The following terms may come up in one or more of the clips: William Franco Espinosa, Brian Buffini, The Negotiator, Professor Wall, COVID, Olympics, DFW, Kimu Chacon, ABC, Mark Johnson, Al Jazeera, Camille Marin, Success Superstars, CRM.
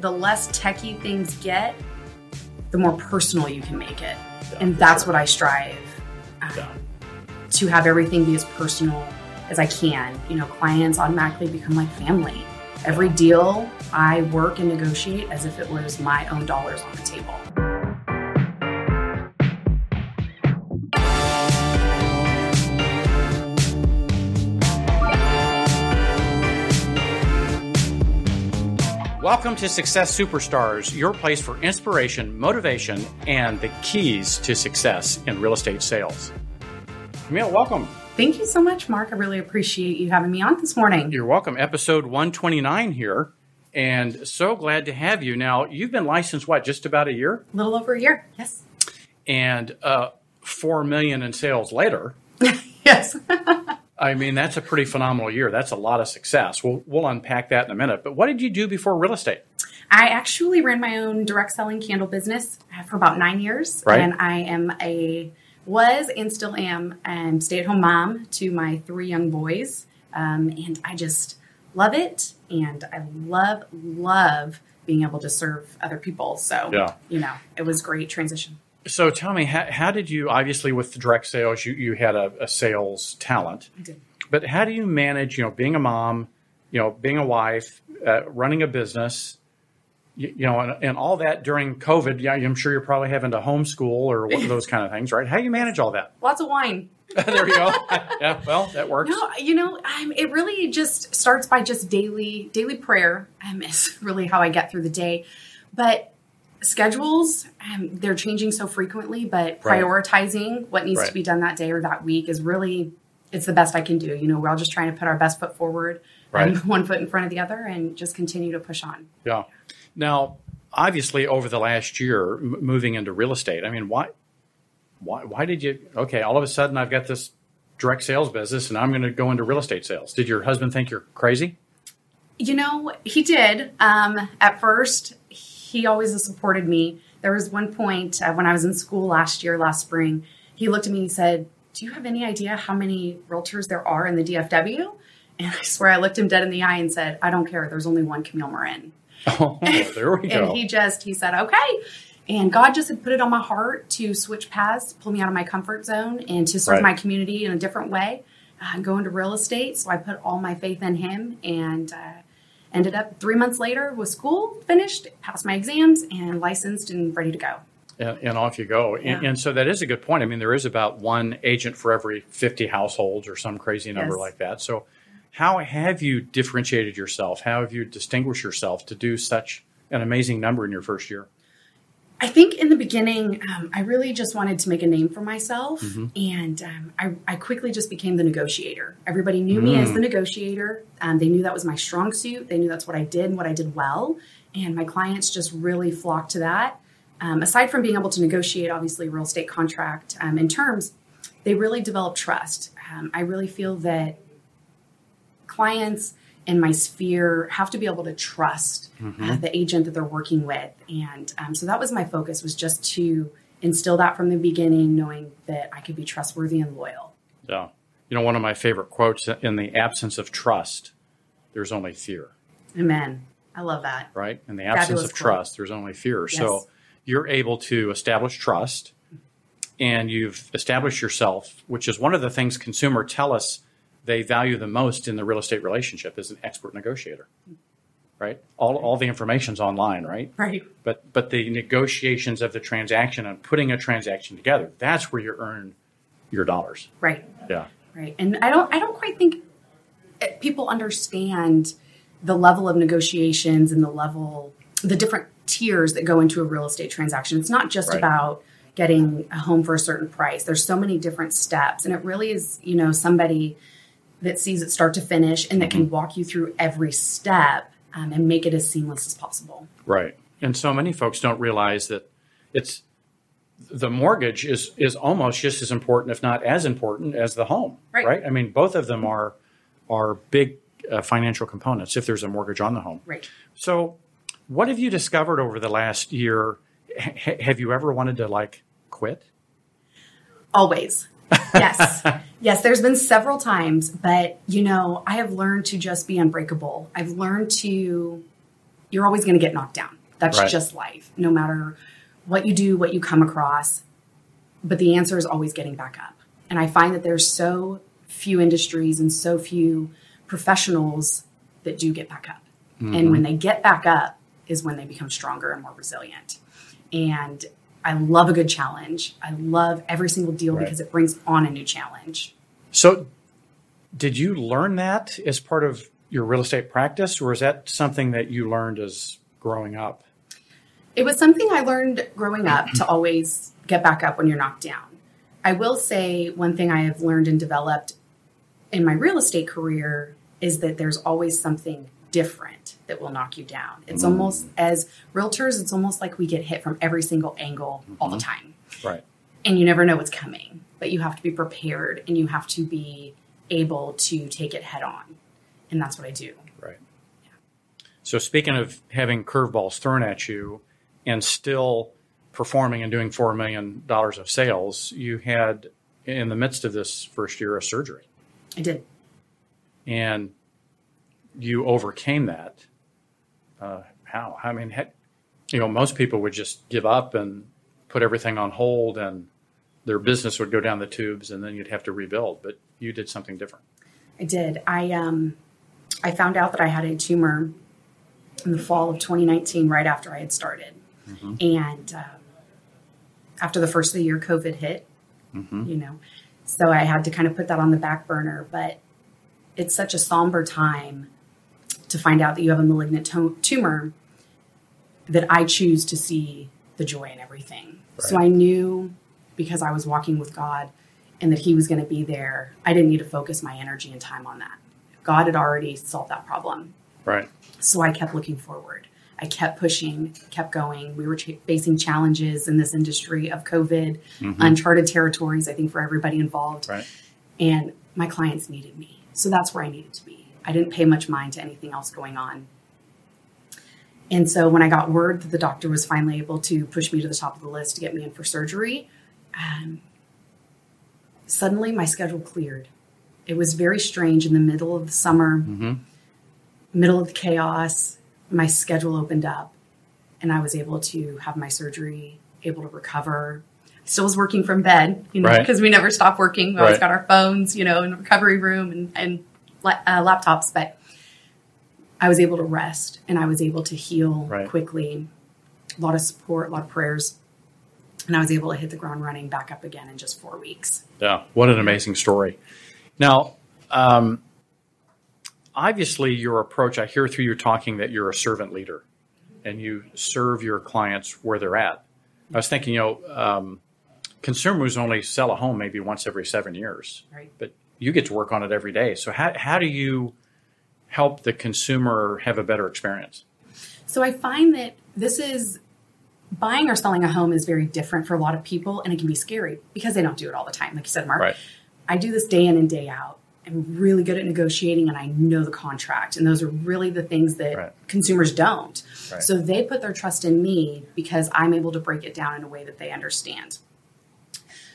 The less techie things get, the more personal you can make it. Yeah, and that's sure. What I strive to have everything be as personal as I can. You know, clients automatically become like family. Every deal I work and negotiate as if it was my own dollars on the table. Welcome to Success Superstars, your place for inspiration, motivation, and the keys to success in real estate sales. Camille, welcome. Thank you so much, Mark. I really appreciate you having me on this morning. You're welcome. Episode 129 here, and so glad to have you. Now, you've been licensed, what, just about a year? A little over a year, yes. And $4 million in sales later. Yes. I mean, that's a pretty phenomenal year. That's a lot of success. We'll unpack that in a minute. But what did you do before real estate? I actually ran my own direct selling candle business for about 9 years. Right. And I was and still am stay-at-home mom to my 3 young boys. And I just love it. And I love being able to serve other people. So, yeah. You know, it was a great transition. So tell me, how did you, obviously with the direct sales, you had a sales talent. I did. But how do you manage, you know, being a mom, you know, being a wife, running a business, you know, and all that during COVID? Yeah, I'm sure you're probably having to homeschool or those kind of things, right? How do you manage all that? Lots of wine. There we go. Yeah, well, that works. No, you know, it really just starts by just daily prayer. Is really how I get through the day. But schedules, they're changing so frequently, but right. Prioritizing what needs right. to be done that day or that week is really, it's the best I can do. You know, we're all just trying to put our best foot forward, right. One foot in front of the other, and just continue to push on. Yeah. Now, obviously, over the last year, moving into real estate, I mean, why did you, okay, all of a sudden I've got this direct sales business and I'm going to go into real estate sales. Did your husband think you're crazy? You know, he did. At first, he always has supported me. There was one point when I was in school last spring, he looked at me and he said, "Do you have any idea how many realtors there are in the DFW?" And I swear I looked him dead in the eye and said, "I don't care. There's only one Camille Marin." Oh, there we go. And he said, "Okay." And God just had put it on my heart to switch paths, pull me out of my comfort zone, and to serve right. my community in a different way, go into real estate. So I put all my faith in him, and ended up 3 months later with school finished, passed my exams, and licensed and ready to go. And off you go. Yeah. And so that is a good point. I mean, there is about one agent for every 50 households or some crazy number yes. like that. So how have you differentiated yourself? How have you distinguished yourself to do such an amazing number in your first year? I think in the beginning, I really just wanted to make a name for myself. Mm-hmm. And I quickly just became the negotiator. Everybody knew me as the negotiator. They knew that was my strong suit. They knew that's what I did and what I did well. And my clients just really flocked to that. Aside from being able to negotiate, obviously, real estate contract and terms, they really developed trust. I really feel that clients in my sphere have to be able to trust the agent that they're working with. And so that was my focus, was just to instill that from the beginning, knowing that I could be trustworthy and loyal. Yeah. You know, one of my favorite quotes, in the absence of trust, there's only fear. Amen. I love that. Right? In the absence Fabulous of trust, quote. There's only fear. Yes. So you're able to establish trust, and you've established yourself, which is one of the things consumers tell us they value the most in the real estate relationship, is an expert negotiator, right? All the information's online, right? Right. But the negotiations of the transaction and putting a transaction together, that's where you earn your dollars. Right. Yeah. Right. And I don't quite think people understand the level of negotiations and the different tiers that go into a real estate transaction. It's not just right. about getting a home for a certain price. There's so many different steps, and it really is, you know, somebody that sees it start to finish and that can walk you through every step and make it as seamless as possible. Right. And so many folks don't realize that the mortgage is almost just as important, if not as important, as the home. Right. Right? I mean, both of them are big financial components if there's a mortgage on the home. Right. So what have you discovered over the last year? Have you ever wanted to, like, quit? Always. Yes. Yes, there's been several times, but, you know, I have learned to just be unbreakable. I've learned to you're always going to get knocked down. That's right. Just life, no matter what you do, what you come across. But the answer is always getting back up. And I find that there's so few industries and so few professionals that do get back up. Mm-hmm. And when they get back up is when they become stronger and more resilient. And I love a good challenge. I love every single deal right. because it brings on a new challenge. So did you learn that as part of your real estate practice, or is that something that you learned as growing up? It was something I learned growing up to always get back up when you're knocked down. I will say one thing I have learned and developed in my real estate career is that there's always something different that will knock you down. It's mm-hmm. almost, as realtors, it's almost like we get hit from every single angle mm-hmm. all the time. Right. And you never know what's coming, but you have to be prepared and you have to be able to take it head on. And that's what I do. Right. Yeah. So speaking of having curveballs thrown at you and still performing and doing $4 million of sales, you had, in the midst of this first year, a surgery. I did. And you overcame that. How? I mean, heck, you know, most people would just give up and put everything on hold and their business would go down the tubes and then you'd have to rebuild. But you did something different. I did. I found out that I had a tumor in the fall of 2019, right after I had started. Mm-hmm. And after the first of the year, COVID hit, mm-hmm. you know, so I had to kind of put that on the back burner. But it's such a somber time to find out that you have a malignant tumor that I choose to see the joy in everything. Right. So I knew, because I was walking with God and that He was going to be there, I didn't need to focus my energy and time on that. God had already solved that problem. Right. So I kept looking forward. I kept pushing, kept going. We were facing challenges in this industry of COVID, mm-hmm. uncharted territories, I think, for everybody involved. Right. And my clients needed me. So that's where I needed to be. I didn't pay much mind to anything else going on. And so when I got word that the doctor was finally able to push me to the top of the list to get me in for surgery, suddenly my schedule cleared. It was very strange. In the middle of the summer, mm-hmm. middle of the chaos, my schedule opened up and I was able to have my surgery, able to recover. I still was working from bed, you know, because right. we never stopped working. We right. always got our phones, you know, in the recovery room and laptops. But I was able to rest and I was able to heal right. quickly. A lot of support, a lot of prayers. And I was able to hit the ground running back up again in just 4 weeks. Yeah. What an amazing story. Now, obviously your approach, I hear through you talking that you're a servant leader and you serve your clients where they're at. I was thinking, you know, consumers only sell a home maybe once every 7 years, right. but you get to work on it every day. So how do you help the consumer have a better experience? So I find that buying or selling a home is very different for a lot of people, and it can be scary because they don't do it all the time. Like you said, Mark, right. I do this day in and day out. I'm really good at negotiating and I know the contract. And those are really the things that right. consumers don't. Right. So they put their trust in me because I'm able to break it down in a way that they understand.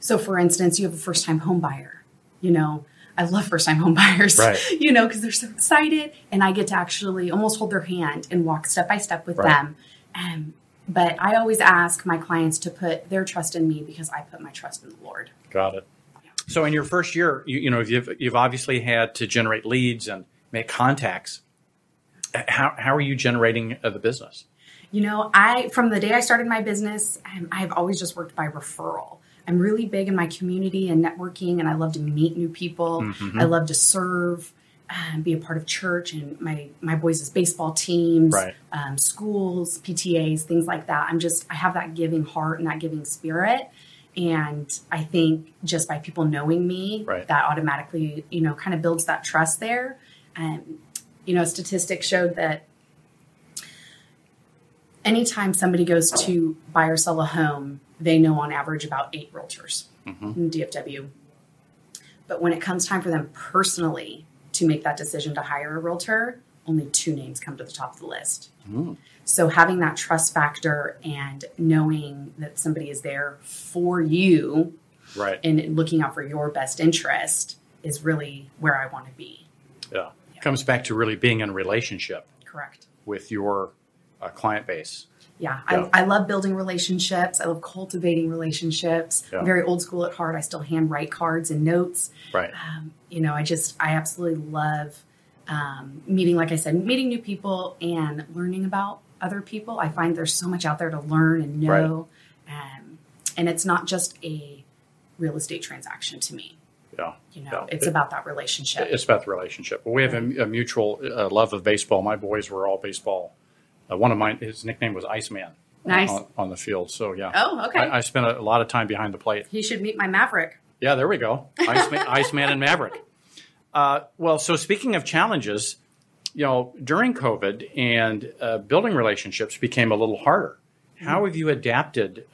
So for instance, you have a first-time home buyer. You know, I love first-time home buyers, right. you know, because they're so excited and I get to actually almost hold their hand and walk step by step with right. them. But I always ask my clients to put their trust in me because I put my trust in the Lord. Got it. Yeah. So in your first year, you've obviously had to generate leads and make contacts. How are you generating the business? You know, from the day I started my business, I've always just worked by referral. I'm really big in my community and networking, and I love to meet new people. Mm-hmm. I love to serve and be a part of church and my boys' baseball teams, right. Schools, PTAs, things like that. I have that giving heart and that giving spirit. And I think just by people knowing me, right. that automatically, you know, kind of builds that trust there. You know, statistics showed that anytime somebody goes to buy or sell a home, they know on average about 8 realtors mm-hmm. in DFW. But when it comes time for them personally to make that decision to hire a realtor, only 2 names come to the top of the list. Mm. So having that trust factor and knowing that somebody is there for you right. and looking out for your best interest is really where I want to be. Yeah. It comes back to really being in a relationship. Correct. With your client base. Yeah. I love building relationships. I love cultivating relationships. Yeah. I'm very old school at heart. I still handwrite cards and notes. Right. I absolutely love meeting new people and learning about other people. I find there's so much out there to learn and know. Right. And it's not just a real estate transaction to me. Yeah. It's about that relationship. It's about the relationship. Well, we have a mutual love of baseball. My boys were all baseball. One of mine, his nickname was Iceman. Nice. On the field. So, yeah. Oh, okay. I spent a lot of time behind the plate. He should meet my Maverick. Yeah, there we go. Iceman and Maverick. So speaking of challenges, during COVID and building relationships became a little harder. How have you adapted,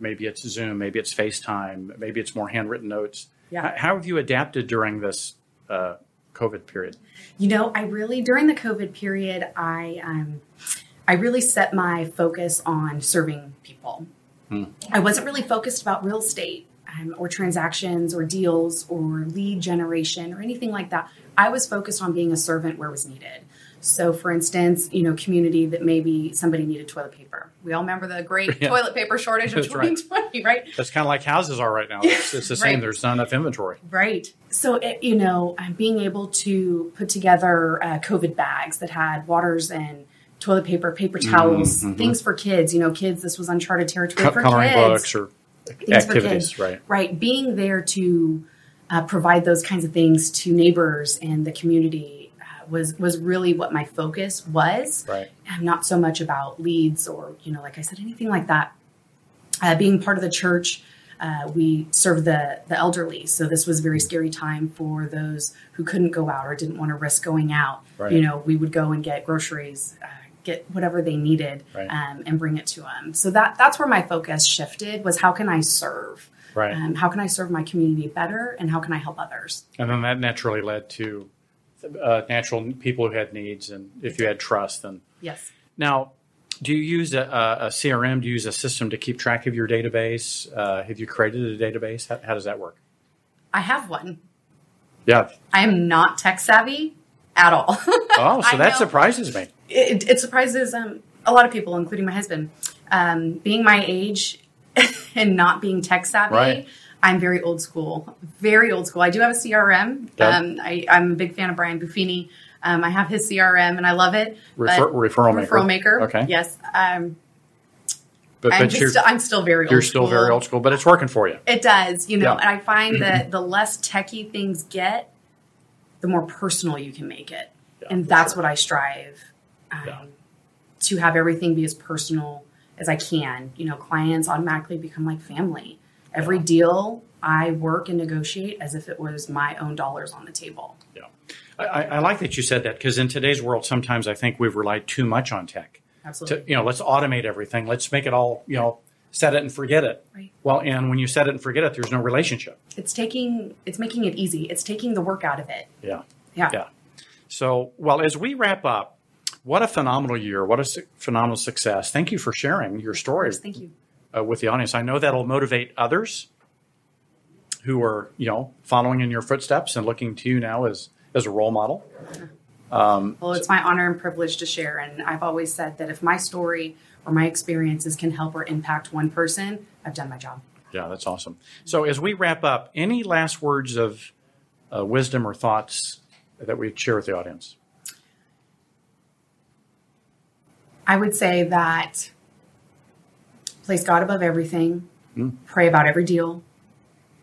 maybe it's Zoom, maybe it's FaceTime, maybe it's more handwritten notes. Yeah. How have you adapted during this COVID period? During the COVID period, I really set my focus on serving people. Hmm. I wasn't really focused about real estate or transactions or deals or lead generation or anything like that. I was focused on being a servant where was needed. So, for instance, community that maybe somebody needed toilet paper. We all remember the great toilet paper shortage of 2020, right? That's kind of like houses are right now. It's the same. Right. There's not enough inventory. Right. So, being able to put together COVID bags that had waters and toilet paper, paper towels, mm-hmm. things for kids. Kids, this was uncharted territory for kids. Coloring books or activities, right? Right. Being there to provide those kinds of things to neighbors and the community was really what my focus was. Right. Not so much about leads or, like I said, anything like that. Being part of the church, we served the elderly. So this was a very scary time for those who couldn't go out or didn't want to risk going out. Right. We would go and get groceries, get whatever they needed, right. And bring it to them. So that's where my focus shifted was how can I serve? Right. How can I serve my community better and how can I help others? And then that naturally led to natural people who had needs, and if you had trust, then yes. Now, do you use a CRM? Do you use a system to keep track of your database? Have you created a database? How does that work? I have one. Yeah. I am not tech savvy at all. Oh, so that surprises me. It surprises a lot of people, including my husband. Being my age and not being tech savvy. Right. I'm very old school, very old school. I do have a CRM. Yep. I'm a big fan of Brian Buffini. I have his CRM and I love it. Referral Maker. Okay. Yes. I'm still very old school. You're still very old school, but it's working for you. It does, yeah. And I find that the less techie things get, the more personal you can make it. Yeah, and that's what I strive to have everything be as personal as I can. Clients automatically become like family. Every deal I work and negotiate as if it was my own dollars on the table. Yeah. I like that you said that because in today's world, sometimes I think we've relied too much on tech. Absolutely. Let's automate everything. Let's make it all, set it and forget it. Right. Well, and when you set it and forget it, there's no relationship. It's making it easy. It's taking the work out of it. Yeah. Yeah. Yeah. So, as we wrap up, what a phenomenal year. What a phenomenal success. Thank you for sharing your story. Yes, thank you. With the audience. I know that'll motivate others who are, following in your footsteps and looking to you now as a role model. It's my honor and privilege to share. And I've always said that if my story or my experiences can help or impact one person, I've done my job. Yeah, that's awesome. So as we wrap up, any last words of wisdom or thoughts that we share with the audience? I would say that place God above everything, pray about every deal,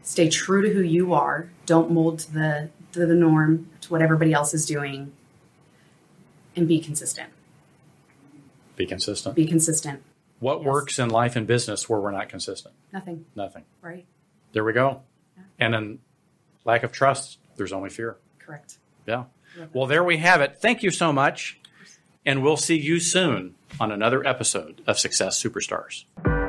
stay true to who you are, don't mold to the norm, to what everybody else is doing, and be consistent. Be consistent. Be consistent. What works in life and business where we're not consistent? Nothing. Right. There we go. Yeah. And in lack of trust, there's only fear. Correct. Yeah. Well, there we have it. Thank you so much. And we'll see you soon on another episode of Success Superstars.